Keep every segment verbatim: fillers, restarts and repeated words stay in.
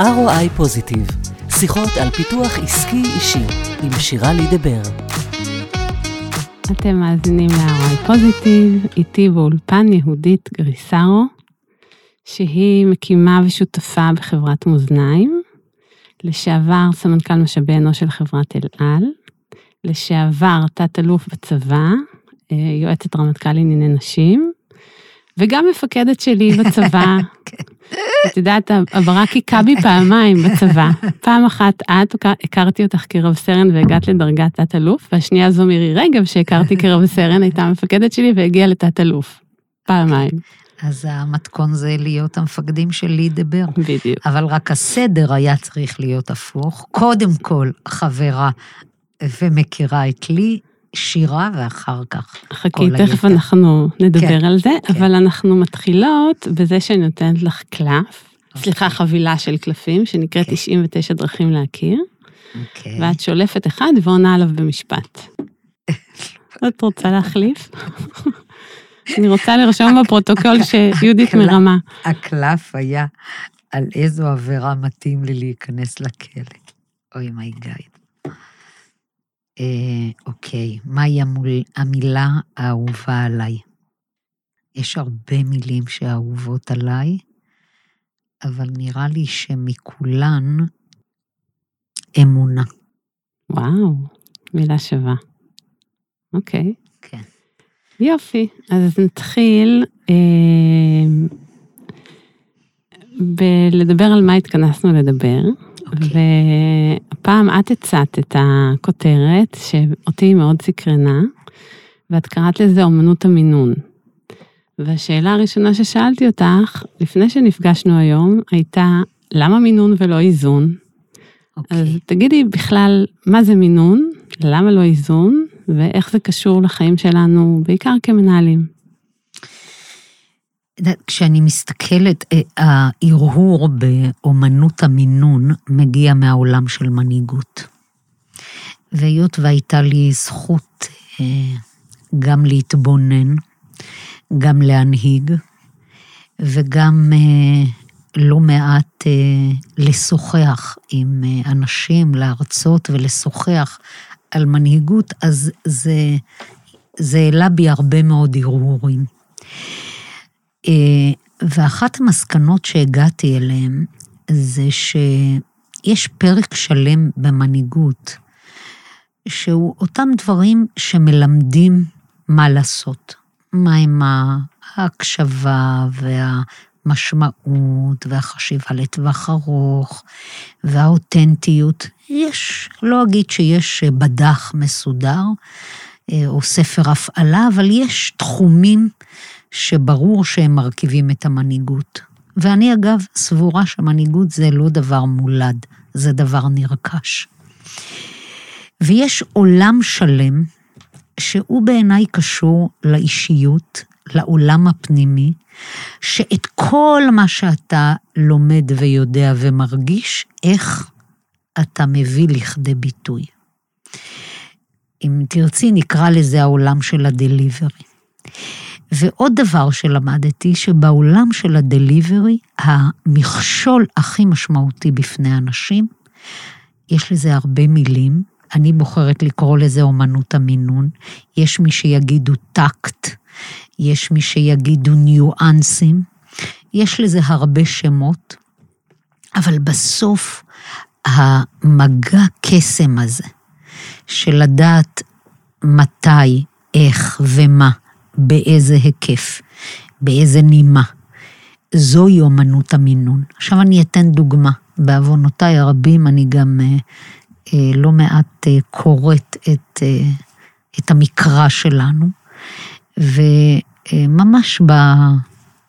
R O I-Positive, שיחות על פיתוח עסקי אישי, עם שירה לידבר. אתם מאזינים ל-R O I-Positive, איתי באולפן יהודית גריסרו, שהיא מקימה ושותפה בחברת מאזניים, לשעבר סמנכ"ל משאבי אנוש של חברת אל על, לשעבר תת אלוף בצבא, יועצת רמטכ"ל לענייני נשים, וגם מפקדת שלי בצבא. את יודעת, הברק היקה בי פעמיים בצבא. פעם אחת את, הכרתי אותך כרב סרן והגעת לדרגת תת אלוף, והשנייה זו מירי רגב שהכרתי כרב סרן, הייתה המפקדת שלי והגיעה לתת אלוף. פעמיים. אז המתכון זה להיות המפקדים שלי דבר. בדיוק. אבל רק הסדר היה צריך להיות הפוך. קודם כל, חברה ומכירה את לי, שירה ואחר כך. חכי, תכף אנחנו נדבר כן, על זה, כן. אבל אנחנו מתחילות בזה שאני נותנת לך קלף, אוקיי. סליחה, חבילה של קלפים, שנקראת אוקיי. תשעים ותשע דרכים להכיר, אוקיי. ואת שולפת אחד ועונה עליו במשפט. את רוצה להחליף? אני רוצה לרשום בפרוטוקול שיהודית מרמה. הקלף היה על איזו עבירה מתאים לי להיכנס לכלא. אוי מיי גאד. אוקיי, מהי המילה האהובה עליי? יש הרבה מילים שאהובות עליי, אבל נראה לי שמכולן אמונה. וואו, מילה שווה. אוקיי. כן. יופי, אז נתחיל אה, בלדבר על מה התכנסנו לדבר. Okay. והפעם את הצעת את הכותרת, שאותי מאוד סקרנה, ואת קראת לזה אומנות המינון. והשאלה הראשונה ששאלתי אותך, לפני שנפגשנו היום, הייתה, למה מינון ולא איזון? Okay. אז תגידי בכלל, מה זה מינון? למה לא איזון? ואיך זה קשור לחיים שלנו, בעיקר כמנהלים? כשאני מסתכלת, ההרהור באומנות המינון מגיע מהעולם של מנהיגות. והיות והייתה לי זכות גם להתבונן, גם להנהיג, וגם לא מעט לשוחח עם אנשים, להרצות ולשוחח על מנהיגות, אז זה, זה העלה בי הרבה מאוד הרהורים. ואחת המסקנות שהגעתי אליהם זה שיש פרק שלם במנהיגות שהוא אותם דברים שמלמדים מה לעשות, מה עם ההקשבה והמשמעות והחשיבה לטווח ארוך והאותנטיות. יש, לא אגיד שיש בדח מסודר או ספר הפעלה, אבל יש תחומים שברור שהם מרכיבים את המנהיגות. ואני אגב סבורה שמנהיגות זה לא דבר מולד, זה דבר נרכש. ויש עולם שלם שהוא בעיניי קשור לאישיות, לעולם הפנימי, שאת כל מה שאתה לומד ויודע ומרגיש, איך אתה מביא לכדי ביטוי. אם תרצי נקרא לזה העולם של הדליברי. ועוד דבר שלמדתי, שבעולם של הדליברי, המכשול הכי משמעותי בפני אנשים, יש לזה הרבה מילים, אני בוחרת לקרוא לזה אומנות המינון, יש מי שיגידו טקט, יש מי שיגידו ניואנסים, יש לזה הרבה שמות, אבל בסוף, המגע קסם הזה, של לדעת מתי, איך ומה, באיזה היקף, באיזה נימה. זוהי אומנות המינון. עכשיו אני אתן דוגמה. בעוונותיי הרבים אני גם אה, לא מעט אה, קוראת את, אה, את המקרא שלנו, וממש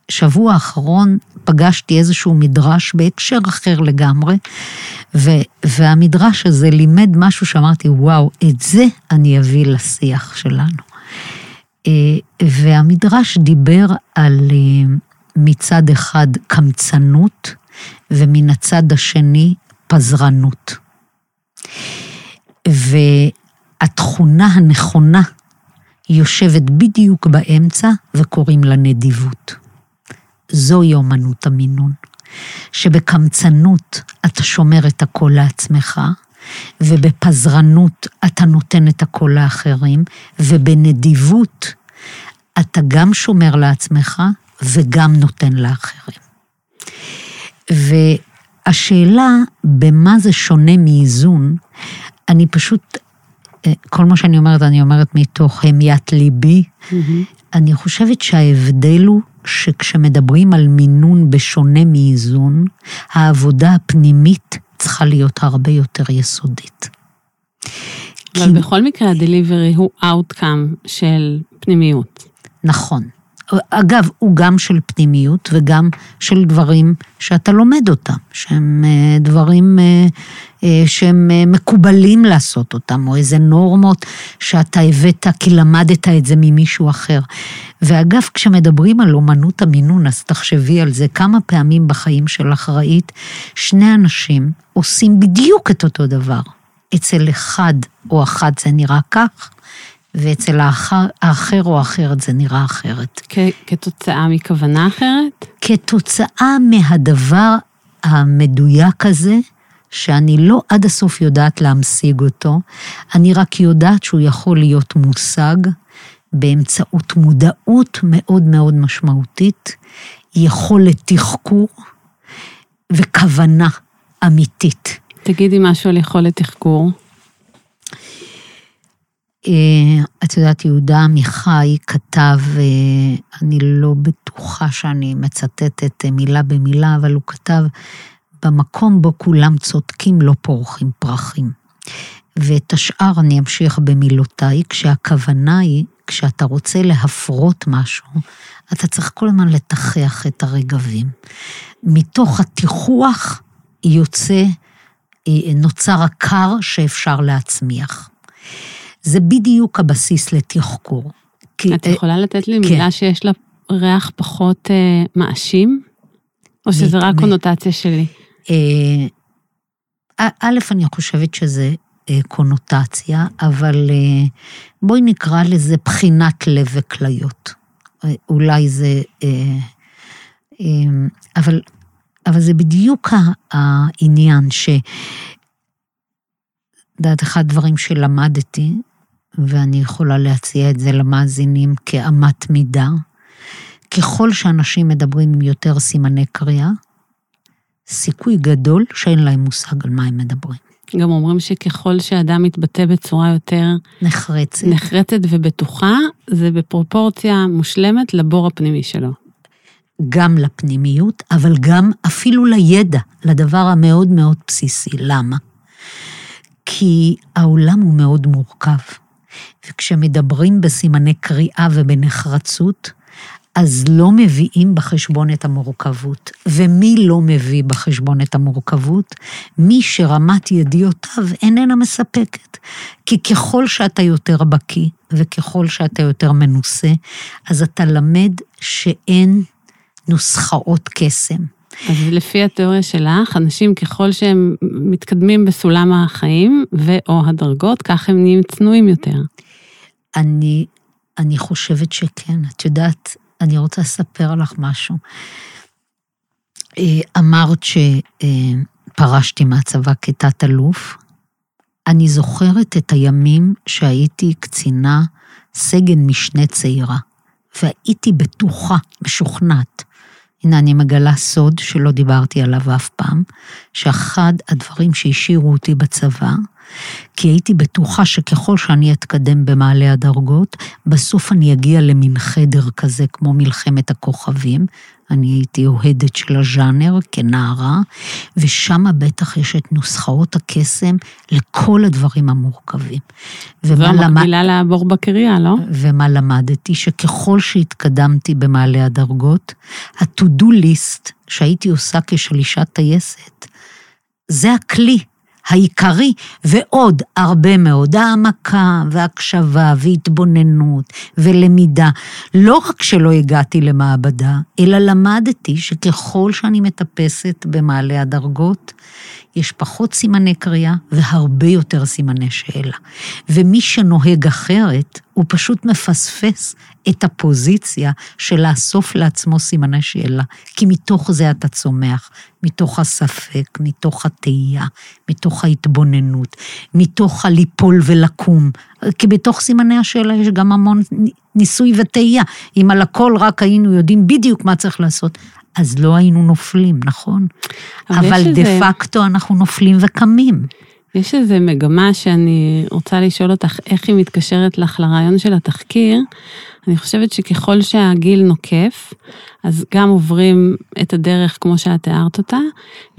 בשבוע האחרון פגשתי איזשהו מדרש בהקשר אחר לגמרי, ו, והמדרש הזה לימד משהו שאמרתי, וואו, את זה אני אביא לשיח שלנו. והמדרש דיבר על מצד אחד קמצנות, ומן הצד השני פזרנות. והתכונה הנכונה יושבת בדיוק באמצע, וקוראים לה נדיבות. זוהי אומנות המינון, שבקמצנות אתה שומר את הכל לעצמך, ובפזרנות אתה נותן את הכל לאחרים, ובנדיבות אתה גם שומר לעצמך, וגם נותן לאחרים. והשאלה, במה זה שונה מאיזון, אני פשוט, כל מה שאני אומרת, אני אומרת מתוך המיית ליבי, mm-hmm. אני חושבת שההבדל הוא, שכשמדברים על מינון בשונה מאיזון, העבודה הפנימית צריכה להיות הרבה יותר יסודית. אבל בכל מקרה, הדליברי הוא outcome של פנימיות. נכון. אגב, הוא גם של פנימיות וגם של דברים שאתה לומד אותם, שהם דברים שהם מקובלים לעשות אותם, או איזה נורמות שאתה הבאת כי למדת את זה ממישהו אחר. ואגב, כשמדברים על אומנות המינון, אז תחשבי על זה, כמה פעמים בחיים שלך ראית, שני אנשים עושים בדיוק את אותו דבר. אצל אחד או אחת זה נראה כך, ואצל האחר, האחר או האחרת זה נראה אחרת. כ- כתוצאה מכוונה אחרת? כתוצאה מהדבר המדויק הזה, שאני לא עד הסוף יודעת להמשיג אותו, אני רק יודעת שהוא יכול להיות מושג, באמצעות מודעות מאוד מאוד משמעותית, יכולת תחקור, וכוונה אמיתית. תגידי משהו על יכולת תחקור. את יודעת, יהודה מיכאי כתב, אני לא בטוחה שאני מצטטת מילה במילה, אבל הוא כתב, במקום בו כולם צודקים לא פורחים פרחים. ואת השאר אני אמשיך במילותיי, כשהכוונה היא, כשאתה רוצה להפרות משהו, אתה צריך כל הזמן לתחח את הרגבים. מתוך התיחוח יוצא, נוצר הקר שאפשר להצמיח. זה בדיוק הבסיס לתחקור. את יכולה לתת לי מילה שיש לה ריח פחות מאשים? או שזה רק קונוטציה שלי? א', אני חושבת שזה קונוטציה, אבל בואי נקרא לזה בחינת לב וכליות. אולי זה... אבל זה בדיוק העניין ש... דעת אחד הדברים שלמדתי, ואני יכולה להציע את זה למאזינים כאמת מידה, ככל שאנשים מדברים עם יותר סימני קריאה, סיכוי גדול שאין להם מושג על מה הם מדברים. גם אומרים שככל שאדם מתבטא בצורה יותר נחרצת, נחרצת ובטוחה, זה בפרופורציה מושלמת לבור הפנימי שלו. גם לפנימיות, אבל גם אפילו לידע, לדבר המאוד מאוד בסיסי. למה? כי העולם הוא מאוד מורכב, וכשמדברים בסימני קריאה ובנחרצות, אז לא מביאים בחשבון את המורכבות. ומי לא מביא בחשבון את המורכבות? מי שרמת ידיעותיו איננה מספקת. כי ככל שאתה יותר בקי, וככל שאתה יותר מנוסה, אז אתה למד שאין נוסחאות קסם. אז לפי התיאוריה שלך, אנשים ככל שהם מתקדמים בסולם החיים ואו הדרגות, כך הם נהיים צנועים יותר. אני, אני חושבת שכן. את יודעת, אני רוצה לספר לך משהו. אמרת שפרשתי מהצבא כתת אלוף. אני זוכרת את הימים שהייתי קצינה סגן משנה צעירה, והייתי בטוחה, משוכנעת, הנה, אני מגלה סוד שלא דיברתי עליו אף פעם, שאחד הדברים שהשאירו אותי בצבא, כי הייתי בטוחה שככל שאני אתקדם במעלה הדרגות, בסוף אני אגיע למין חדר כזה, כמו מלחמת הכוכבים, אני הייתי אוהדת של הז'אנר כנערה, ושם בטח יש את נוסחאות הקסם לכל הדברים המורכבים. ומה למדתי? לעבור בקריה, לא? ומה למדתי? שככל שהתקדמתי במעלה הדרגות, ה-to-do list שהייתי עושה כשלישת טייסת, זה הכלי העיקרי, ועוד הרבה מאוד, העמקה והקשבה והתבוננות ולמידה. לא רק שלא הגעתי למעבדה, אלא למדתי שככל שאני מטפסת במעלה הדרגות, יש פחות סימני קריאה והרבה יותר סימני שאלה. ומי שנוהג אחרת, הוא פשוט מפספס את הפוזיציה של לאסוף לעצמו סימני שאלה, כי מתוך זה אתה צומח, מתוך הספק, מתוך התאייה, מתוך ההתבוננות, מתוך הליפול ולקום, כי בתוך סימני השאלה יש גם המון ניסוי ותאייה, אם על הכל רק היינו יודעים בדיוק מה צריך לעשות, אז לא היינו נופלים, נכון? אבל דה פקטו אנחנו נופלים וקמים. יש איזו מגמה שאני רוצה לשאול אותך, איך היא מתקשרת לך לרעיון של התחקיר. אני חושבת שככל שהגיל נוקף, אז גם עוברים את הדרך כמו שאת תיארת אותה,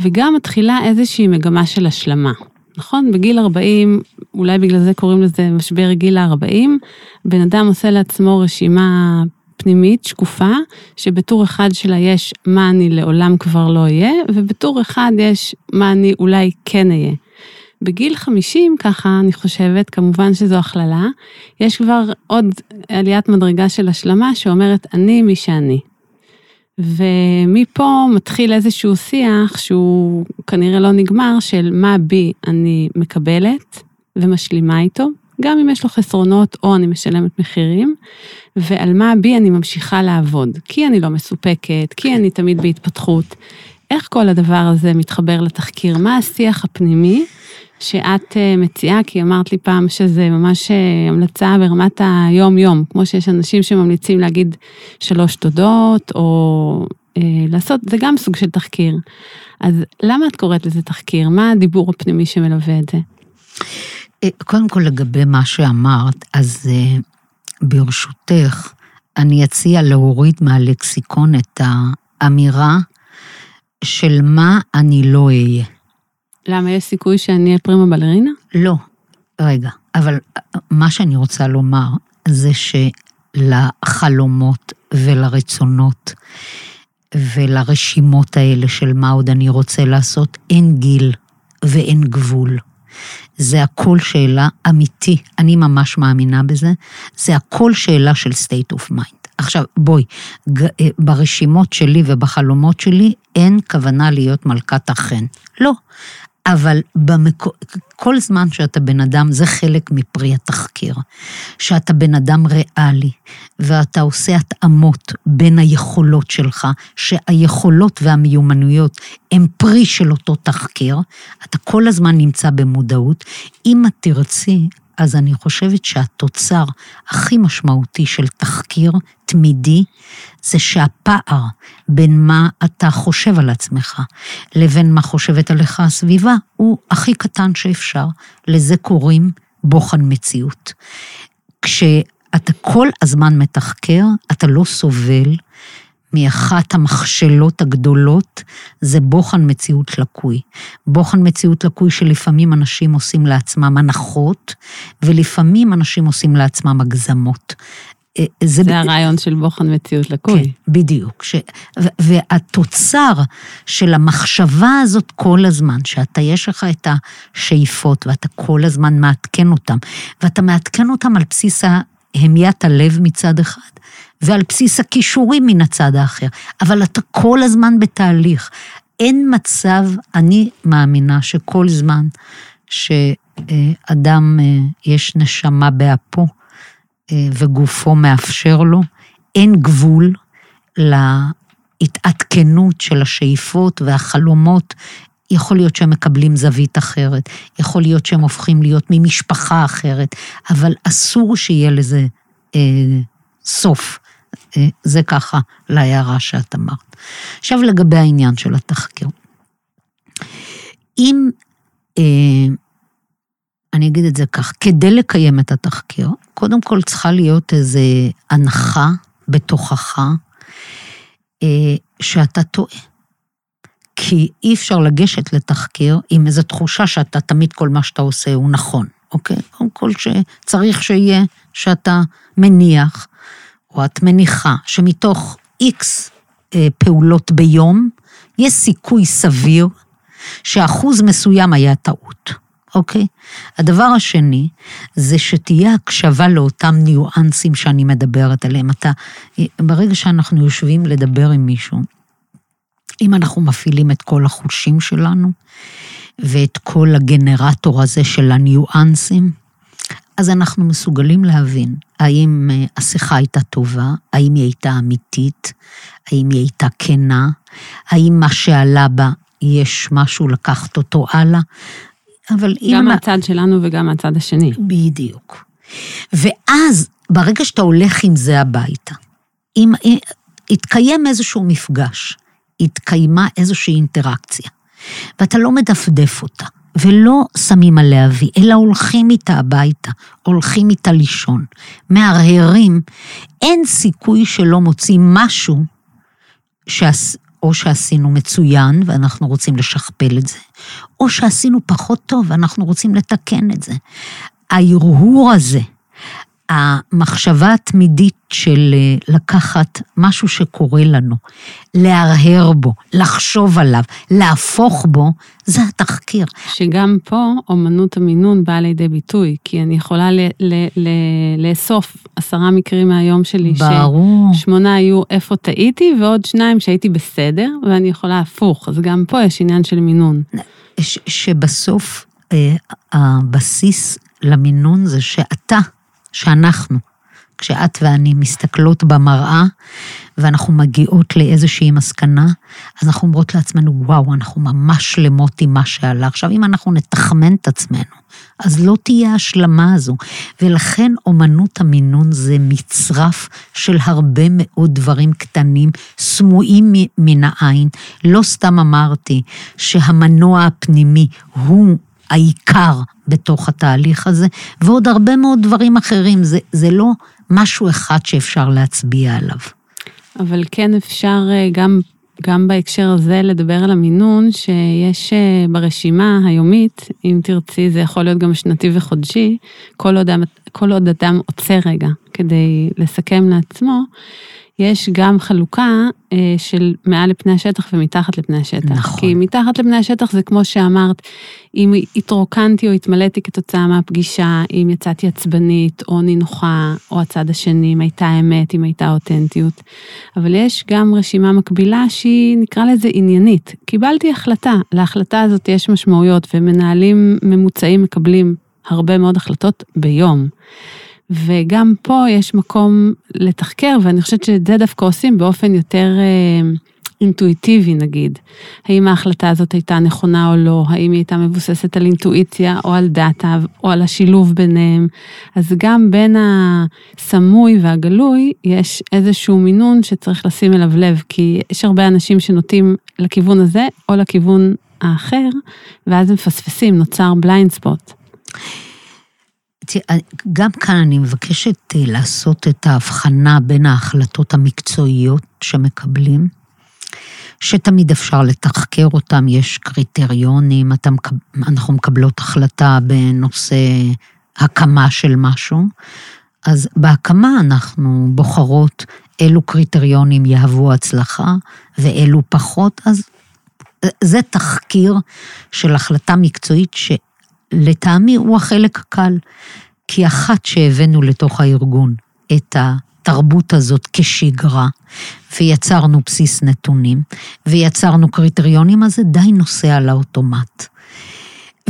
וגם מתחילה איזושהי מגמה של השלמה. נכון? בגיל ארבעים, אולי בגלל זה קוראים לזה משבר גיל ארבעים, בן אדם עושה לעצמו רשימה פנימית, שקופה, שבתור אחד שלה יש מה אני לעולם כבר לא אהיה, ובתור אחד יש מה אני אולי כן אהיה. בגיל חמישים, ככה אני חושבת, כמובן שזו הכללה, יש כבר עוד עליית מדרגה של השלמה שאומרת, אני מי שאני. ומפה מתחיל איזשהו שיח שהוא כנראה לא נגמר, של מה בי אני מקבלת ומשלימה איתו, גם אם יש לו חסרונות או אני משלמת מחירים, ועל מה בי אני ממשיכה לעבוד, כי אני לא מסופקת, כי אני תמיד בהתפתחות. איך כל הדבר הזה מתחבר לתחקיר? מה השיח הפנימי שאת מציעה? כי אמרת לי פעם שזה ממש המלצה ברמת היום-יום, כמו שיש אנשים שממליצים להגיד שלוש תודות, או אה, לעשות, זה גם סוג של תחקיר. אז למה את קוראת לזה תחקיר? מה הדיבור הפנימי שמלווה את זה? קודם כל לגבי מה שאמרת, אז אה, ברשותך, אני אציע להוריד מהלקסיקון את האמירה, של מה אני לא אהיה. למה, יש סיכוי שאני אהיה פרימה בלרינה? לא, רגע, אבל מה שאני רוצה לומר, זה שלחלומות ולרצונות, ולרשימות האלה של מה עוד אני רוצה לעשות, אין גיל ואין גבול. זה הכל שאלה אמיתי, אני ממש מאמינה בזה, זה הכל שאלה של state of mind. עכשיו, בואי, ברשימות שלי ובחלומות שלי, אין כוונה להיות מלכת החן. לא, אבל במק... כל זמן שאתה בן אדם, זה חלק מפרי התחקיר, שאתה בן אדם ריאלי, ואתה עושה התאמות בין היכולות שלך, שהיכולות והמיומנויות הם פרי של אותו תחקיר, אתה כל הזמן נמצא במודעות, אם את תרצי, אז אני חושבת שהתוצר הכי משמעותי של תחקיר תמידי, זה שהפער בין מה אתה חושב על עצמך, לבין מה חושבת עליך הסביבה, הוא הכי קטן שאפשר, לזה קוראים בוחן מציאות. כשאתה כל הזמן מתחקר, אתה לא סובל, מאחת המכשלות הגדולות, זה בוחן מציאות לקוי. בוחן מציאות לקוי שלפעמים אנשים עושים לעצמם הנחות, ולפעמים אנשים עושים לעצמם הגזמות. זה, זה הרעיון של בוחן מציאות לקוי. כן, בדיוק. ש... והתוצר של המחשבה הזאת כל הזמן, שאתה יש לך את השאיפות, ואתה כל הזמן מעדכן אותם, ואתה מעדכן אותם על בסיס ההמיית הלב מצד אחד, ועל בסיס הכישורים מן הצד האחר, אבל אתה כל הזמן בתהליך, אין מצב, אני מאמינה שכל זמן שאדם יש נשמה באפו, וגופו מאפשר לו, אין גבול להתעדכנות של השאיפות והחלומות, יכול להיות שהם מקבלים זווית אחרת, יכול להיות שהם הופכים להיות ממשפחה אחרת, אבל אסור שיהיה לזה אה, סוף. זה ככה להערה שאת אמרת. עכשיו לגבי העניין של התחקיר. אם, אני אגיד את זה כך, כדי לקיים את התחקיר, קודם כל צריכה להיות איזו הנחה בתוכך, שאתה טועה. כי אי אפשר לגשת לתחקיר עם איזו תחושה שאתה תמיד כל מה שאתה עושה הוא נכון. אוקיי? קודם כל שצריך שיהיה שאתה מניח, או את מניחה שמתוך איקס פעולות ביום, יש סיכוי סביר שאחוז מסוים היה טעות, אוקיי? הדבר השני, זה שתהיה הקשבה לאותם ניואנסים שאני מדברת עליהם. אתה, ברגע שאנחנו יושבים לדבר עם מישהו, אם אנחנו מפעילים את כל החושים שלנו, ואת כל הגנרטור הזה של הניואנסים, אז אנחנו מסוגלים להבין האם השיחה הייתה טובה, האם היא הייתה אמיתית, האם היא הייתה כנה, האם מה שעלה בה יש משהו לקחת אותו הלאה. אבל גם הצד ה... שלנו וגם הצד השני. בדיוק. ואז ברגע שאתה הולך עם זה הביתה, אם התקיים איזשהו מפגש, התקיימה איזושהי אינטראקציה, ואתה לא מדפדף אותה, ולא שמים עליה אבי, אלא הולכים איתה הביתה, הולכים איתה לישון, מהרהרים, אין סיכוי שלא מוצאים משהו, שעש, או שעשינו מצוין, ואנחנו רוצים לשכפל את זה, או שעשינו פחות טוב, ואנחנו רוצים לתקן את זה. ההרהור הזה, המחשבה התמידית של לקחת משהו שקורה לנו, להרהר בו, לחשוב עליו, להפוך בו, זה התחקיר. שגם פה אומנות המינון באה לידי ביטוי, כי אני יכולה ל- ל- ל- לאסוף עשרה מקרים מהיום שלי, ברור. ששמונה היו איפה טעיתי, ועוד שניים שהייתי בסדר, ואני יכולה הפוך, אז גם פה יש עניין של מינון. ש- שבסוף אה, הבסיס למינון זה שאתה, שאנחנו, כשאת ואני מסתכלות במראה, ואנחנו מגיעות לאיזושהי מסקנה, אז אנחנו אומרות לעצמנו, וואו, אנחנו ממש שלמות עם מה שעלה. עכשיו, אם אנחנו נתחמן את עצמנו, אז לא תהיה השלמה הזו. ולכן אומנות המינון זה מצרף של הרבה מאוד דברים קטנים, סמויים מן העין. לא סתם אמרתי שהמנוע הפנימי הוא העיקר בתוך התהליך הזה, ועוד הרבה מאוד דברים אחרים, זה, זה לא משהו אחד שאפשר להצביע עליו. אבל כן אפשר גם, גם בהקשר הזה לדבר על המינון, שיש ברשימה היומית, אם תרצי זה יכול להיות גם שנתי וחודשי, כל עוד, כל עוד אדם עוצר רגע, כדי לסכם לעצמו, יש גם חלוקה של מעל לפני השטח ומתחת לפני השטח. נכון. כי מתחת לפני השטח זה כמו שאמרת, אם התרוקנתי או התמלאתי כתוצאה מהפגישה, אם יצאתי עצבנית או נינוחה, או הצד השני, אם הייתה אמת, אם הייתה אותנטיות. אבל יש גם רשימה מקבילה שהיא נקרא לזה עניינית. קיבלתי החלטה, להחלטה הזאת יש משמעויות, ומנהלים ממוצעים מקבלים הרבה מאוד החלטות ביום. וגם פה יש מקום לתחקר, ואני חושבת שזה דווקא עושים באופן יותר אינטואיטיבי נגיד. האם ההחלטה הזאת הייתה נכונה או לא, האם היא הייתה מבוססת על אינטואיציה או על דאטה או על השילוב ביניהם. אז גם בין הסמוי והגלוי יש איזשהו מינון שצריך לשים אליו לב, כי יש הרבה אנשים שנוטים לכיוון הזה או לכיוון האחר, ואז הם מפספסים, נוצר בליינד ספוט. גם כאן אני מבקשת לעשות את ההבחנה בין ההחלטות המקצועיות שמקבלים, שתמיד אפשר לתחקר אותם, יש קריטריונים, אנחנו מקבלות החלטה בנושא הקמה של משהו, אז בהקמה אנחנו בוחרות אילו קריטריונים יהוו הצלחה ואילו פחות, אז זה תחקיר של החלטה מקצועית ש... לטעמי הוא החלק הקל, כי אחת שהבאנו לתוך הארגון את התרבות הזאת כשגרה, ויצרנו בסיס נתונים, ויצרנו קריטריונים, אז זה די נוסע לאוטומט.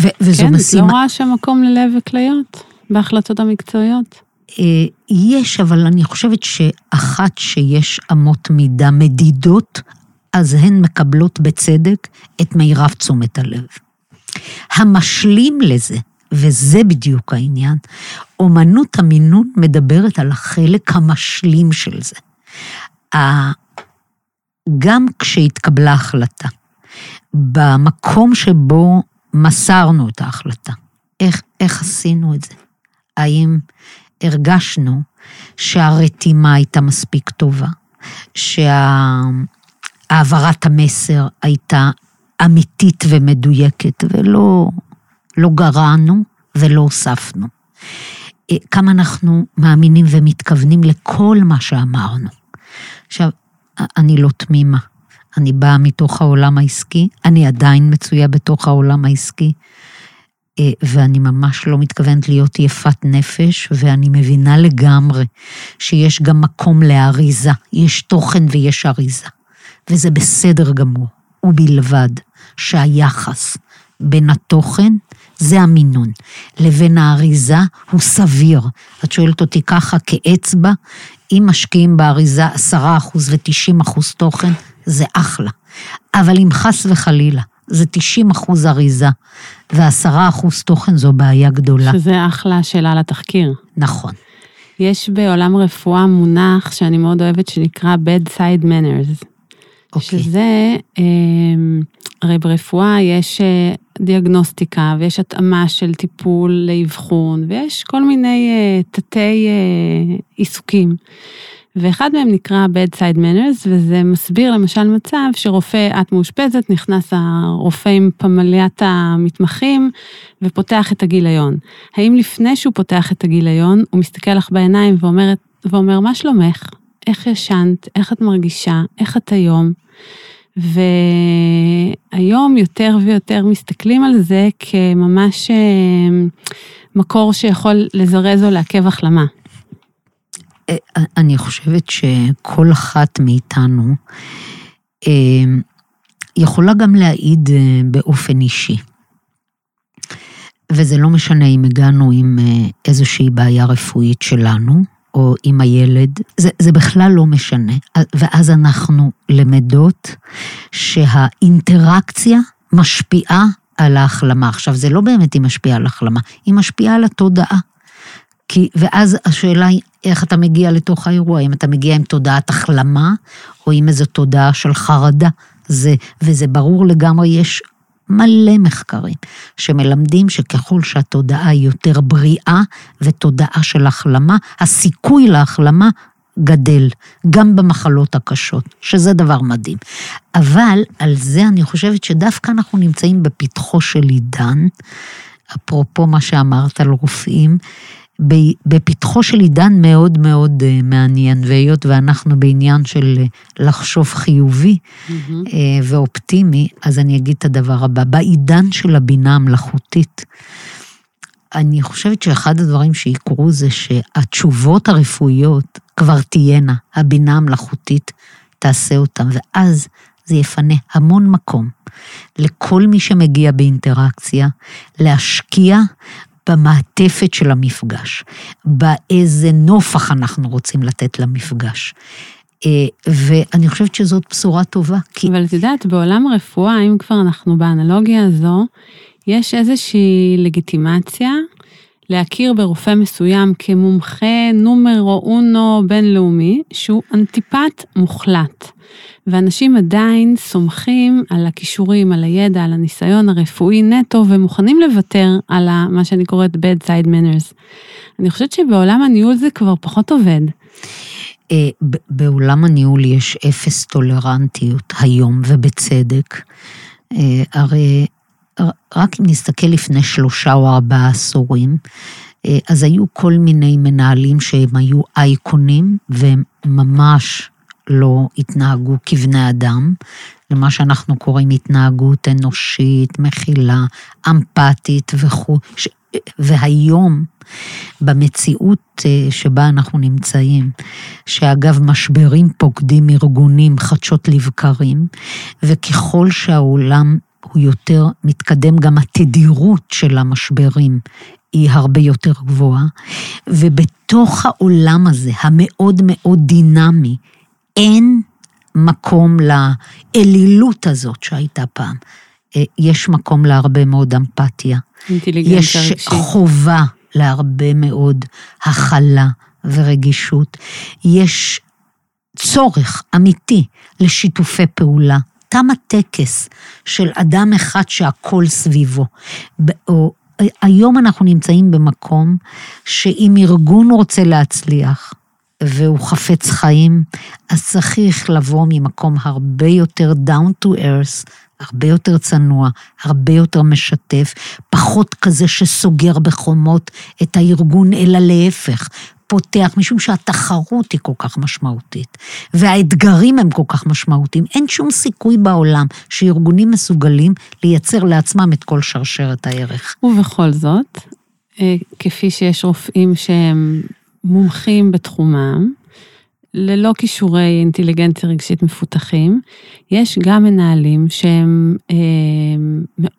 ו- וזו כן, משימה... לא רואה שמקום ללב וכליות בהחלטות המקצועיות? יש, אבל אני חושבת שאחת שיש אמות מידה מדידות, אז הן מקבלות בצדק את מירב תשומת הלב. המשלים לזה, וזה בדיוק העניין, אומנות המינון מדברת על החלק המשלים של זה. גם כשהתקבלה החלטה, במקום שבו מסרנו את ההחלטה, איך, איך עשינו את זה? האם הרגשנו שהרתימה הייתה מספיק טובה, שהעברת המסר הייתה אמיתית ומדויקת, ולא לא גרענו ולא הוספנו. כמה אנחנו מאמינים ומתכוונים לכל מה שאמרנו. עכשיו, אני לא תמימה, אני באה מתוך העולם העסקי, אני עדיין מצויה בתוך העולם העסקי, ואני ממש לא מתכוונת להיות יפת נפש, ואני מבינה לגמרי שיש גם מקום לאריזה, יש תוכן ויש אריזה, וזה בסדר גמור. ובלבד שהיחס בין התוכן, זה המינון, לבין האריזה הוא סביר. את שואלת אותי ככה כאצבע, אם משקיעים באריזה עשרה אחוז ו-תשעים אחוז תוכן, זה אחלה. אבל אם חס וחלילה, זה תשעים אחוז אריזה, ו-עשרה אחוז תוכן זו בעיה גדולה. שזה אחלה שאלה לתחקיר. נכון. יש בעולם רפואה מונח שאני מאוד אוהבת שנקרא bedside manners. אוקיי. שזה, הרי ברפואה יש דיאגנוסטיקה, ויש התאמה של טיפול לאבחון, ויש כל מיני תתי עיסוקים. ואחד מהם נקרא bedside manners, וזה מסביר למשל מצב שרופא, את מאושפזת, נכנס הרופא עם פמליית המתמחים, ופותח את הגיליון. האם לפני שהוא פותח את הגיליון, הוא מסתכל לך בעיניים ואומר, ואומר מה שלומך? איך ישנת? איך את מרגישה? איך את היום? והיום יותר ויותר מסתכלים על זה כממש מקור שיכול לזרז או לעכב החלמה. אני חושבת שכל אחת מאיתנו יכולה גם להעיד באופן אישי. וזה לא משנה אם הגענו עם איזושהי בעיה רפואית שלנו, או עם הילד, זה, זה בכלל לא משנה. ואז אנחנו למדות שהאינטראקציה משפיעה על ההחלמה. עכשיו, זה לא באמת היא משפיעה על ההחלמה, היא משפיעה על התודעה. כי, ואז השאלה היא, איך אתה מגיע לתוך האירוע, אם אתה מגיע עם תודעת החלמה, או עם איזו תודעה של חרדה, זה, וזה ברור לגמרי, יש מלא מחקרים, שמלמדים שככל שהתודעה היא יותר בריאה, ותודעה של החלמה, הסיכוי להחלמה גדל, גם במחלות הקשות, שזה דבר מדהים. אבל על זה אני חושבת שדווקא אנחנו נמצאים בפתחו של עידן, אפרופו מה שאמרת על רופאים, בפתחו של עידן מאוד מאוד מעניין, והיות ואנחנו בעניין של לחשוב חיובי mm-hmm. ואופטימי, אז אני אגיד את הדבר הבא, בעידן של הבינה המלאכותית, אני חושבת שאחד הדברים שיקרו זה שהתשובות הרפואיות כבר תהיינה, הבינה המלאכותית תעשה אותם, ואז זה יפנה המון מקום לכל מי שמגיע באינטראקציה, להשקיע במעטפת של המפגש, באיזה נופח אנחנו רוצים לתת למפגש. ואני חושבת שזאת בשורה טובה. כי... אבל את יודעת, בעולם הרפואה, אם כבר אנחנו באנלוגיה הזו, יש איזושהי לגיטימציה להכיר ברופא מסוים כמומחה נומרו אונו בינלאומי, שהוא אנטיפט מוחלט. ואנשים עדיין סומכים על הכישורים, על הידע, על הניסיון הרפואי נטו, ומוכנים לוותר על מה שאני קוראת bedside manners. אני חושבת שבעולם הניהול זה כבר פחות עובד. בעולם הניהול יש אפס טולרנטיות היום, ובצדק. הרי רק אם נסתכל לפני שלושה או ארבעה עשורים, אז היו כל מיני מנהלים שהם היו אייקונים, והם ממש לא התנהגו כבני אדם, למה שאנחנו קוראים התנהגות אנושית, מכילה, אמפתית וכו'. והיום, במציאות שבה אנחנו נמצאים, שאגב משברים פוקדים ארגונים חדשות לבקרים, וככל שהעולם הוא יותר מתקדם, גם התדירות של המשברים היא הרבה יותר גבוהה, ובתוך העולם הזה, המאוד מאוד דינמי, אין מקום לאלילות הזאת שהייתה פעם. יש מקום להרבה מאוד אמפתיה. יש הרגשית. חובה להרבה מאוד הכלה ורגישות. יש צורך אמיתי לשיתופי פעולה. תם הטקס של אדם אחד שהכל סביבו. היום אנחנו נמצאים במקום שאם ארגון רוצה להצליח, והוא חפץ חיים, אז צריך לבוא ממקום הרבה יותר down to earth, הרבה יותר צנוע, הרבה יותר משתף, פחות כזה שסוגר בחומות את הארגון, אלא להפך, פותח, משום שהתחרות היא כל כך משמעותית, והאתגרים הם כל כך משמעותיים, אין שום סיכוי בעולם שארגונים מסוגלים לייצר לעצמם את כל שרשרת הערך. ובכל זאת, כפי שיש רופאים שהם מומחים בתחומם, ללא כישורי אינטליגנציה רגשית מפותחים, יש גם מנהלים שהם אה,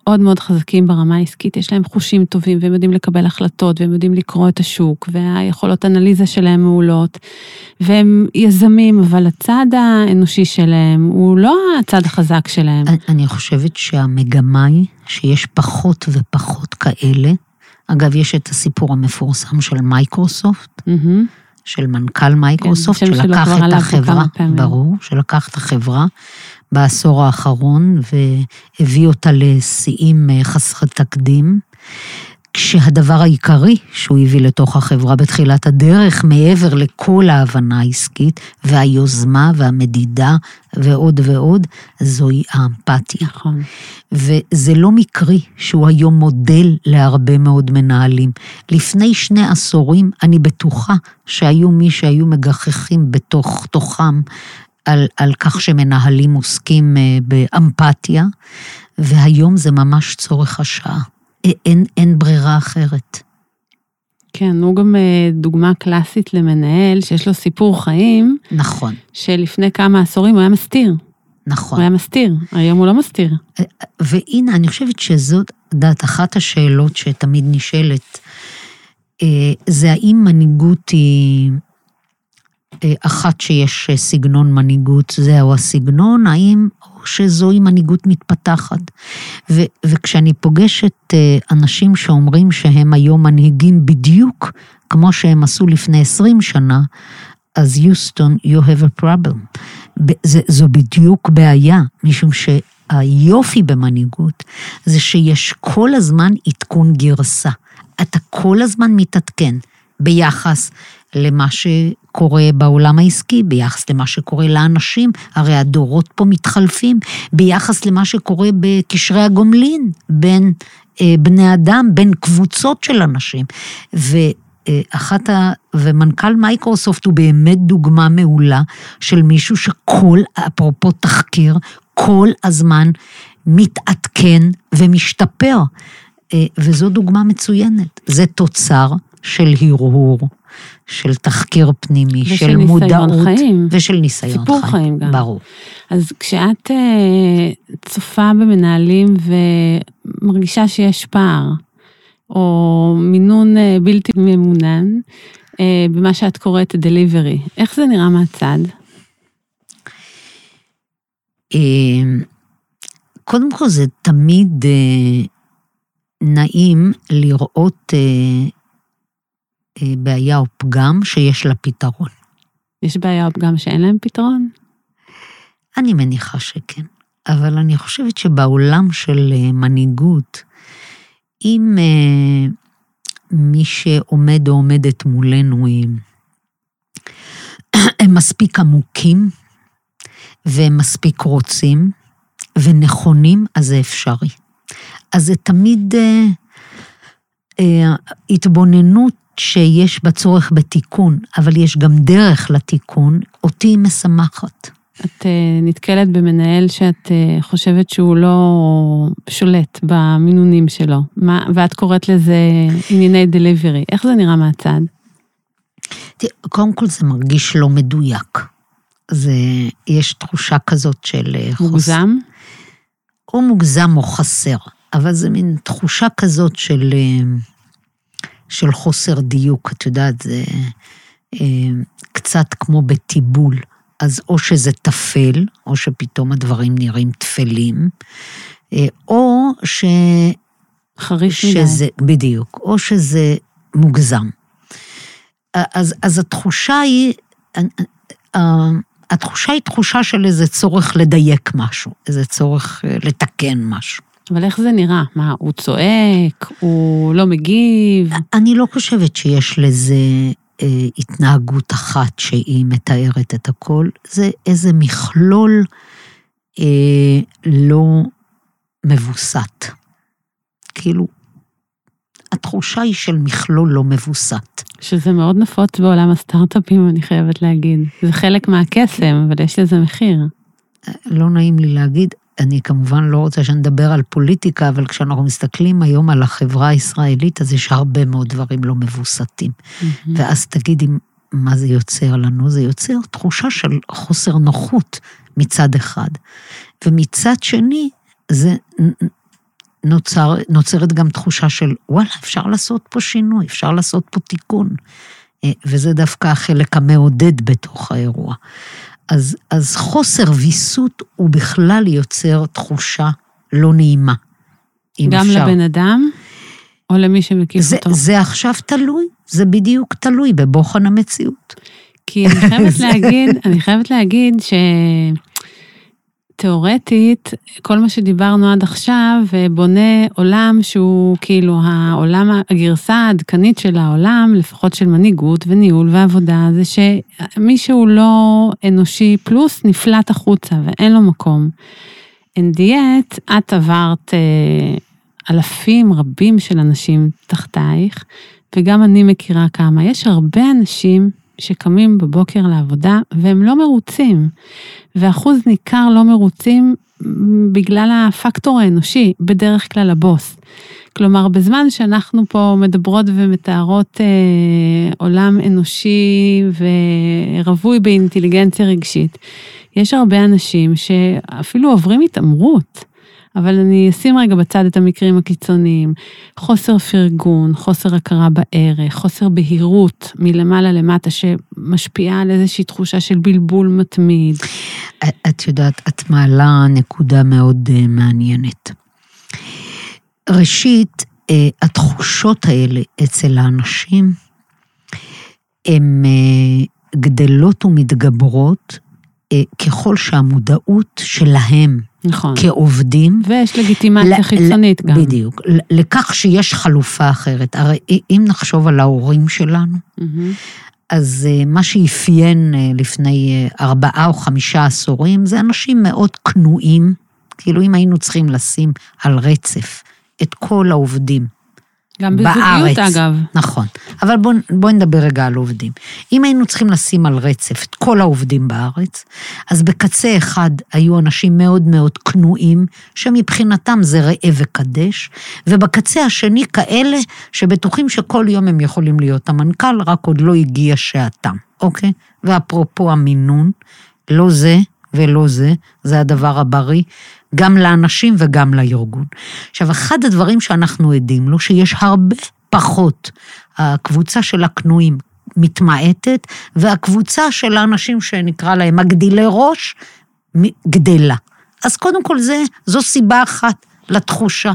מאוד מאוד חזקים ברמה העסקית, יש להם חושים טובים, והם יודעים לקבל החלטות, והם יודעים לקרוא את השוק, והיכולות אנליזה שלהם מעולות, והם יזמים, אבל הצד האנושי שלהם, הוא לא הצד החזק שלהם. אני חושבת שהמגמה היא, שיש פחות ופחות כאלה, אגב, יש את הסיפור המפורסם של מייקרוסופט, של מנכ"ל מייקרוסופט, שלקח את החברה, ברור, שלקח את החברה, בעשור האחרון, והביא אותה לשיאים חסרי תקדים, כשהדבר העיקרי שהוא הביא לתוך החברה בתחילת הדרך, מעבר לכל ההבנה העסקית, והיוזמה והמדידה, ועוד ועוד, זוהי האמפתיה. נכון. וזה לא מקרי שהוא היום מודל להרבה מאוד מנהלים. לפני שני עשורים, אני בטוחה שהיו מי שהיו מגחכים בתוך תוכם, על, על כך שמנהלים עוסקים באמפתיה, והיום זה ממש צורך השעה. אין, אין ברירה אחרת. כן, הוא גם דוגמה קלאסית למנהל, שיש לו סיפור חיים. נכון. שלפני כמה עשורים הוא היה מסתיר. נכון. הוא היה מסתיר, היום הוא לא מסתיר. והנה, אני חושבת שזאת דעת אחת השאלות שתמיד נשאלת, זה האם מנהיגות היא... אחת שיש סגנון מנהיגות, זהו הסגנון, האם שזוהי מנהיגות מתפתחת. ו, וכשאני פוגשת אנשים שאומרים שהם היום מנהיגים בדיוק, כמו שהם עשו לפני עשרים שנה, אז יוסטון, you have a problem. זה, זו בדיוק בעיה, משום שהיופי במנהיגות, זה שיש כל הזמן עדכון גרסה. אתה כל הזמן מתעדכן, ביחס למה שקורה בעולם העסקי, ביחס למה שקורה לאנשים, הרי הדורות פה מתחלפים, ביחס למה שקורה בקשרי הגומלין, בין אה, בני אדם, בין קבוצות של אנשים, ואחת ה... ומנכ"ל מייקרוסופט הוא באמת דוגמה מעולה, של מישהו שכל, אפרופו תחקיר, כל הזמן מתעדכן ומשתפר, אה, וזו דוגמה מצוינת, זה תוצר, של הרהור, של תחקיר פנימי, של מודעות, חיים. ושל ניסיון סיפור חיים. חיים גם. ברור. אז כשאת צופה במנהלים ומרגישה שיש פער, או מינון בלתי ממונן, במה שאת קוראת דליברי, איך זה נראה מהצד? קודם כל זה תמיד נעים לראות... בעיה או פגם שיש לה פתרון. יש בעיה או פגם שאין להם פתרון? אני מניחה שכן, אבל אני חושבת שבעולם של מנהיגות, אם מי שעומד או עומדת מולנו, הם מספיק עמוקים, והם מספיק רוצים, ונכונים, אז זה אפשרי. אז זה תמיד התבוננות, שיש בצורך בתיקון, אבל יש גם דרך לתיקון, אותי משמחת. את נתקלת במנהל שאת חושבת שהוא לא שולט במינונים שלו, ואת קוראת לזה ענייני דליברי. איך זה נראה מהצד? קודם כל זה מרגיש לא מדויק. יש תחושה כזאת של... מוגזם? או מוגזם או חסר, אבל זה מין תחושה כזאת של... של חוסר דיוק, את יודעת, זה קצת כמו בטיבול, אז או שזה תפל, או שפתאום הדברים נראים תפלים, או ש... חריף מדי. בדיוק, או שזה מוגזם. אז, אז התחושה היא, התחושה היא תחושה של איזה צורך לדייק משהו, איזה צורך לתקן משהו. אבל איך זה נראה? מה, הוא צועק? הוא לא מגיב? אני לא חושבת שיש לזה אה, התנהגות אחת שהיא מתארת את הכל. זה איזה מכלול אה, לא מבוסת. כאילו, התחושה היא של מכלול לא מבוסת. שזה מאוד נפוץ בעולם הסטארט-אפים, אני חייבת להגיד. זה חלק מהקסם, אבל יש לזה מחיר. לא נעים לי להגיד, אני כמובן לא רוצה שנדבר על פוליטיקה, אבל כשאנחנו מסתכלים היום על החברה הישראלית, אז יש הרבה מאוד דברים לא מבוסתים. Mm-hmm. ואז תגידי, מה זה יוצר לנו? זה יוצר תחושה של חוסר נוחות מצד אחד. ומצד שני, זה נוצר, נוצרת גם תחושה של, וואלה, אפשר לעשות פה שינוי, אפשר לעשות פה תיקון, וזה דווקא החלק המעודד בתוך האירוע. אז, אז חוסר ויסות הוא בכלל יוצר תחושה לא נעימה. גם אפשר. לבן אדם? או למי שמקיף זה, אותו? זה עכשיו תלוי, זה בדיוק תלוי בבוחן המציאות. כי אני חייבת להגיד, אני חייבת להגיד ש... תיאורטית, כל מה שדיברנו עד עכשיו, בונה עולם שהוא כאילו העולם, הגרסה העדכנית של העולם, לפחות של מנהיגות וניהול ועבודה, זה שמישהו לא אנושי פלוס נפלט החוצה ואין לו מקום. אין דיאט, את עברת אלפים רבים של אנשים תחתייך, וגם אני מכירה כמה. יש הרבה אנשים שקמים בבוקר לעבודה, והם לא מרוצים, ואחוז ניכר לא מרוצים בגלל הפקטור האנושי, בדרך כלל הבוס. כלומר, בזמן שאנחנו פה מדברות ומתארות אה, עולם אנושי ורווי באינטליגנציה רגשית, יש הרבה אנשים שאפילו עוברים התאמרות, אבל אני אשים רגע בצד את המקרים הקיצוניים, חוסר פרגון, חוסר הכרה בערך, חוסר בהירות מלמעלה למטה, שמשפיעה על איזושהי תחושה של בלבול מתמיד. את יודעת, את מעלה נקודה מאוד מעניינת. ראשית, התחושות האלה אצל האנשים, הן גדלות ומתגברות, ככל שהמודעות שלהם, נכון. כעובדים. ויש לגיטימציה חיצונית גם. בדיוק. לכך שיש חלופה אחרת. הרי אם נחשוב על ההורים שלנו, mm-hmm. אז מה שאפיין לפני ארבעה או חמישה עשורים, זה אנשים מאוד קנועים, כאילו אם היינו צריכים לשים על רצף את כל העובדים. גם בזוגיות אגב. נכון. אבל בואו בוא נדבר רגע על עובדים. אם היינו צריכים לשים על רצף את כל העובדים בארץ, אז בקצה אחד היו אנשים מאוד מאוד קנועים, שמבחינתם זה ראה וקדש, ובקצה השני כאלה שבטוחים שכל יום הם יכולים להיות המנכ"ל, רק עוד לא הגיע שעתם. אוקיי? ואפרופו המינון, לא זה ולא זה, זה הדבר הבריא, גם לאנשים וגם לארגון. עכשיו, אחד הדברים שאנחנו עדים לו, שיש הרבה פחות, הקבוצה של הקנועים מתמעטת, והקבוצה של האנשים שנקרא להם הגדילי ראש, גדלה. אז קודם כל זה, זו סיבה אחת לתחושה.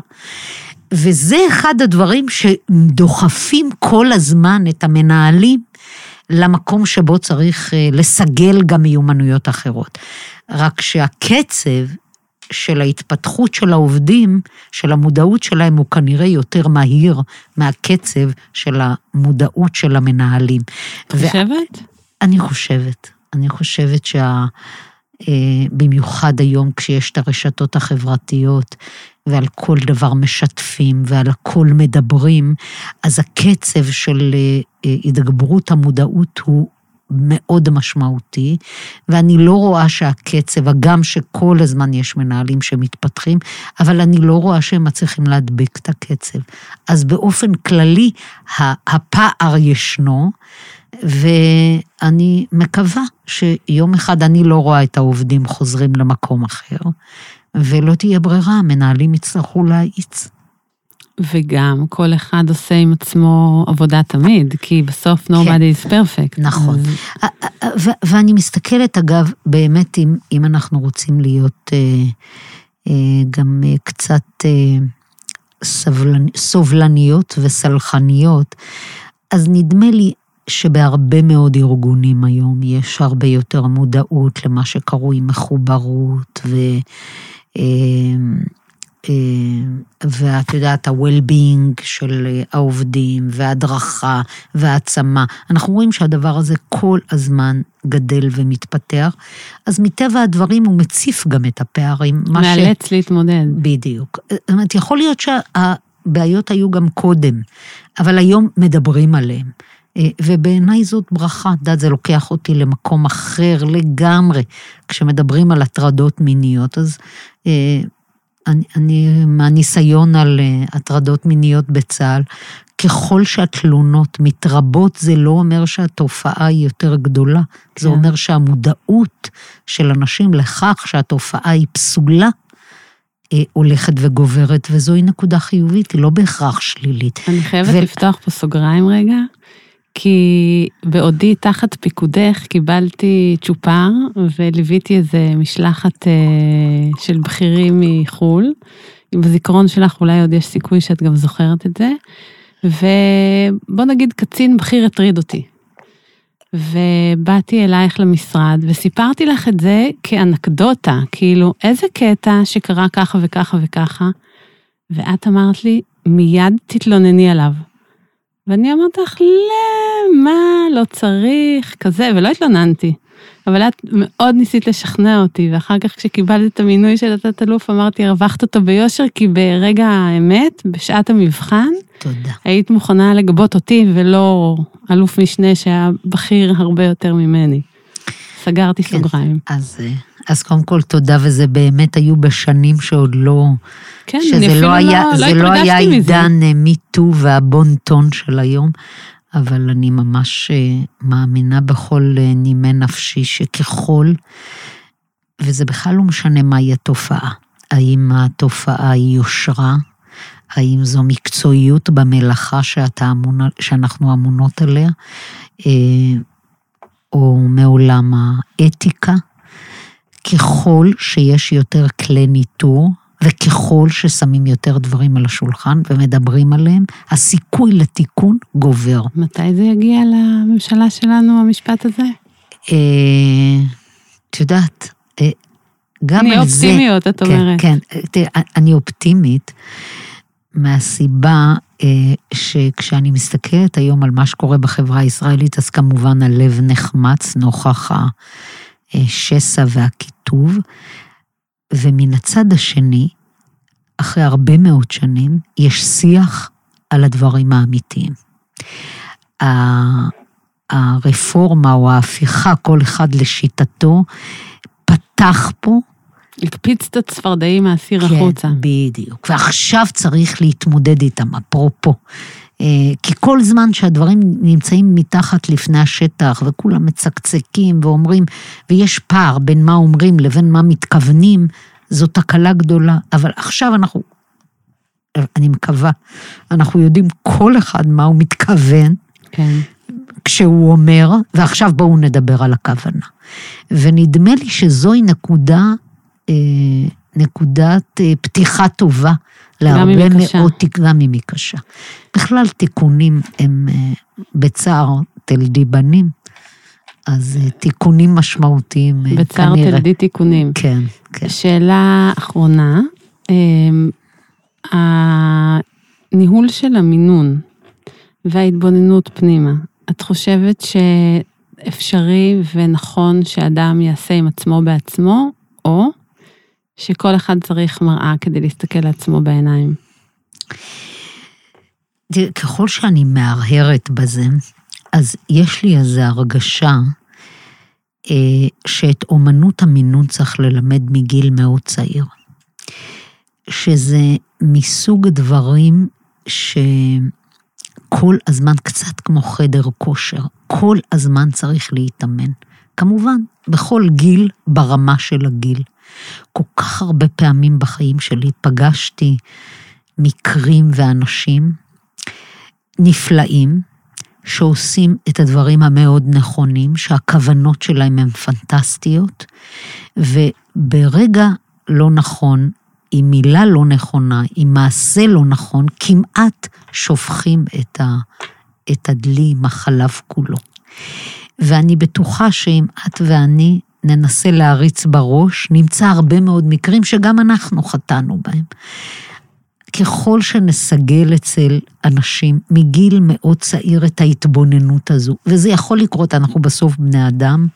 וזה אחד הדברים שדוחפים כל הזמן את המנהלים, למקום שבו צריך לסגל גם מיומנויות אחרות. רק שהקצב של ההתפתחות של העובדים, של המודעות שלהם, הוא כנראה יותר מהיר מהקצב של המודעות של המנהלים. את חושבת? אני חושבת. אני חושבת שה... במיוחד היום כשיש את הרשתות החברתיות, ועל כל דבר משתפים, ועל הכל מדברים, אז הקצב של התגברות המודעות הוא מאוד משמעותי, ואני לא רואה שהקצב, גם שכל הזמן יש מנהלים שמתפתחים, אבל אני לא רואה שהם מצליחים להדביק את הקצב. אז באופן כללי, הפער ישנו, ואני מקווה שיום אחד אני לא רואה את העובדים חוזרים למקום אחר, ולא תהיה ברירה, מנהלים יצטרכו להאיץ. וגם כל אחד עושה עם עצמו עבודה תמיד, כי בסוף nobody is perfect. נכון. ואני מסתכלת, אגב, באמת, אם אנחנו רוצים להיות גם קצת סובלניות וסלחניות, אז נדמה לי, שבהרבה מאוד ארגונים היום יש הרבה יותר מודעות למה שקרוי מחוברות, ו, ואת יודעת, ה-well-being של העובדים, והדרכה, והעצמה. אנחנו רואים שהדבר הזה כל הזמן גדל ומתפתח, אז מטבע הדברים הוא מציף גם את הפערים. מאלץ ש... להתמודד. בדיוק. זאת אומרת, יכול להיות שהבעיות היו גם קודם, אבל היום מדברים עליהם. ובעיניי זאת ברכה, דעת זה לוקח אותי למקום אחר לגמרי, כשמדברים על הטרדות מיניות, אז אני, אני, מהניסיון על הטרדות מיניות בצה"ל, ככל שהתלונות מתרבות, זה לא אומר שהתופעה היא יותר גדולה, כן. זה אומר שהמודעות של אנשים לכך שהתופעה היא פסולה, הולכת וגוברת, וזוהי נקודה חיובית, היא לא בהכרח שלילית. אני חייבת ו... לפתוח פה סוגריים רגע, כי בעודי תחת פיקודך קיבלתי צ'ופר, וליוויתי איזה משלחת אה, של בכירים מחול, בזיכרון שלך אולי עוד יש סיכוי שאת גם זוכרת את זה, ובוא נגיד קצין בכיר הטריד אותי. ובאתי אלייך למשרד, וסיפרתי לך את זה כאנקדוטה, כאילו איזה קטע שקרה ככה וככה וככה, ואת אמרת לי, מיד תתלונני עליו. ואני אמרת לך, לא, מה, לא צריך, כזה, ולא התלוננתי. אבל את מאוד ניסית לשכנע אותי, ואחר כך כשקיבלת את המינוי של התת אלוף, אמרתי, הרווחת אותו ביושר, כי ברגע האמת, בשעת המבחן, תודה. היית מוכנה לגבות אותי, ולא אלוף משנה שהיה בכיר הרבה יותר ממני. סגרתי כן, סוגריים. אז, אז קודם כל תודה, וזה באמת היו בשנים שעוד לא... כן, שזה לא היה, לא, זה לא היה עידן מיטו והבונטון של היום, אבל אני ממש מאמינה בכל נימי נפשי שככל, וזה בכלל לא משנה מהי התופעה. האם התופעה היא יושרה? האם זו מקצועיות במלאכה שאתה אמונה, שאנחנו אמונות עליה? או מעולם האתיקה? ככל שיש יותר כלי ניטור, וככל ששמים יותר דברים על השולחן ומדברים עליהם, הסיכוי לתיקון גובר. מתי זה יגיע לממשלה שלנו, המשפט הזה? את יודעת, גם על זה... אני אופטימיות, את אומרת. כן, אני אופטימית מהסיבה שכשאני מסתכלת היום על מה שקורה בחברה הישראלית, אז כמובן הלב נחמץ נוכח השסע והכיתוב, ומן הצד השני, אחרי הרבה מאוד שנים, יש שיח על הדברים האמיתיים. הרפורמה או ההפיכה, כל אחד לשיטתו, פתח פה. הקפיץ את הצפרדעים מהסיר החוצה. כן, בדיוק. ועכשיו צריך להתמודד איתם, אפרופו. כי כל זמן שהדברים נמצאים מתחת לפני השטח, וכולם מצקצקים ואומרים, ויש פער בין מה אומרים לבין מה מתכוונים, זו תקלה גדולה, אבל עכשיו אנחנו, אני מקווה, אנחנו יודעים כל אחד מה הוא מתכוון, כן. כשהוא אומר, ועכשיו בואו נדבר על הכוונה. ונדמה לי שזוהי נקודה, נקודת פתיחה טובה, להרבה מאוד תקדם עם היא קשה. בכלל תיקונים הם בצער תלדי בנים, אז תיקונים משמעותיים כנראה. בצער תלדי תיקונים. כן, כן. שאלה אחרונה, הניהול של המינון וההתבוננות פנימה, את חושבת שאפשרי ונכון שאדם יעשה עם עצמו בעצמו, או... שכל אחד צריך מראה כדי להסתכל לעצמו בעיניים. ככל שאני מהרהרת בזה, אז יש לי איזו הרגשה שאת אומנות המינון צריך ללמד מגיל מאוד צעיר. שזה מסוג דברים שכל הזמן קצת כמו חדר כושר, כל הזמן צריך להתאמן. כמובן, בכל גיל ברמה של הגיל. כל כך הרבה פעמים בחיים שלי פגשתי מקרים ואנשים נפלאים שעושים את הדברים המאוד נכונים, שהכוונות שלהם הן פנטסטיות, וברגע לא נכון, עם מילה לא נכונה, עם מעשה לא נכון, כמעט שופכים את, ה, את הדלי עם החלב כולו. ואני בטוחה שאם את ואני ננסה להריץ בראש, נמצא הרבה מאוד מקרים שגם אנחנו חטאנו בהם. ככל שנסגל אצל אנשים מגיל מאוד צעיר את ההתבוננות הזו, וזה יכול לקרות, אנחנו בסוף בני אדם,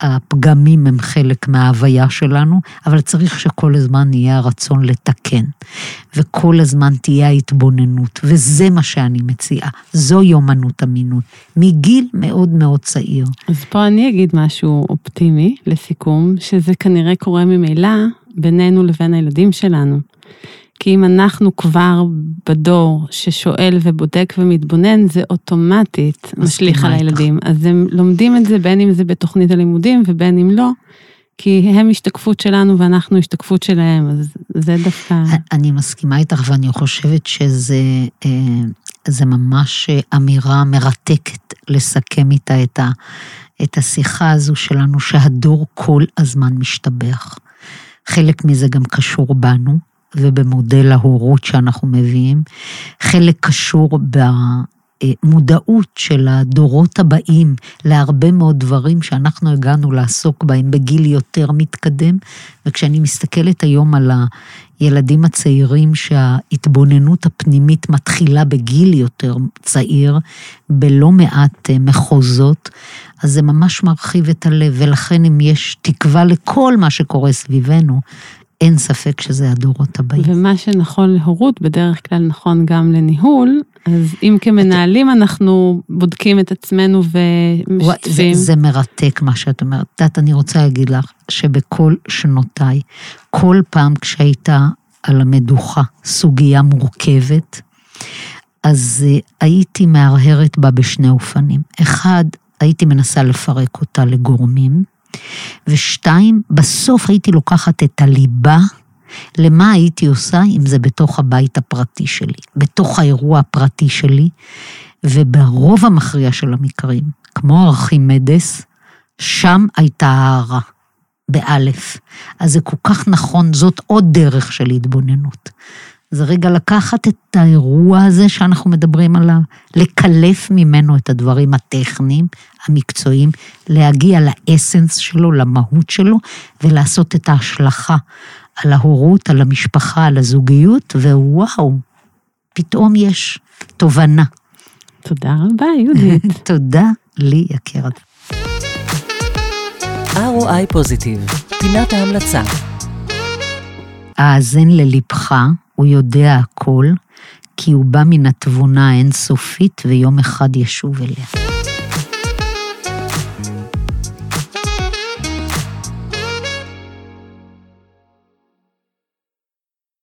הפגמים הם חלק מההוויה שלנו, אבל צריך שכל הזמן יהיה הרצון לתקן, וכל הזמן תהיה ההתבוננות, וזה מה שאני מציעה, זוהי אומנות המינון, מגיל מאוד מאוד צעיר. אז פה אני אגיד משהו אופטימי לסיכום, שזה כנראה קורה ממילא בינינו לבין הילדים שלנו, כי אם אנחנו כבר בדור ששואל ובודק ומתבונן, זה אוטומטית משליך על הילדים. אז הם לומדים את זה בין אם זה בתוכנית הלימודים ובין אם לא, כי הם השתקפות שלנו ואנחנו השתקפות שלהם, אז זה דווקא... אני מסכימה איתך, ואני חושבת שזה זה ממש אמירה מרתקת לסכם איתה את, ה, את השיחה הזו שלנו, שהדור כל הזמן משתבח. חלק מזה גם קשור בנו, ובמודל ההורות שאנחנו מביאים, חלק קשור ב... מודעות של הדורות הבאים להרבה מאוד דברים שאנחנו הגענו לעסוק בהם בגיל יותר מתקדם, וכשאני מסתכלת היום על הילדים הצעירים שההתבוננות הפנימית מתחילה בגיל יותר צעיר, בלא מעט מחוזות, אז זה ממש מרחיב את הלב, ולכן אם יש תקווה לכל מה שקורה סביבנו, אין ספק שזה הדורות הבאים. ומה שנכון להורות, בדרך כלל נכון גם לניהול, אז אם כמנהלים אנחנו בודקים את עצמנו ומשתפים. זה מרתק מה שאת אומרת. תת, אני רוצה להגיד לך שבכל שנותיי, כל פעם כשהייתה על המדוכה סוגיה מורכבת, אז הייתי מהרהרת בה בשני אופנים. אחד, הייתי מנסה לפרק אותה לגורמים, ושתיים, בסוף הייתי לוקחת את הליבה, למה הייתי עושה אם זה בתוך הבית הפרטי שלי, בתוך האירוע הפרטי שלי, וברוב המכריע של המקרים, כמו ארכימדס, שם הייתה הערה, באלף. אז זה כל כך נכון, זאת עוד דרך של התבוננות. זה רגע לקחת את האירוע הזה שאנחנו מדברים עליו, לקלף ממנו את הדברים הטכניים, המקצועיים, להגיע לאסנס שלו, למהות שלו, ולעשות את ההשלכה על ההורות, על המשפחה, על הזוגיות, ווואו, פתאום יש תובנה. תודה רבה, יהודית. תודה לי, יקרה. R O I-Positive, פינת ההמלצה. האזן ללבך, הוא יודע הכל, כי הוא בא מן התבונה האינסופית, ויום אחד ישוב אליה.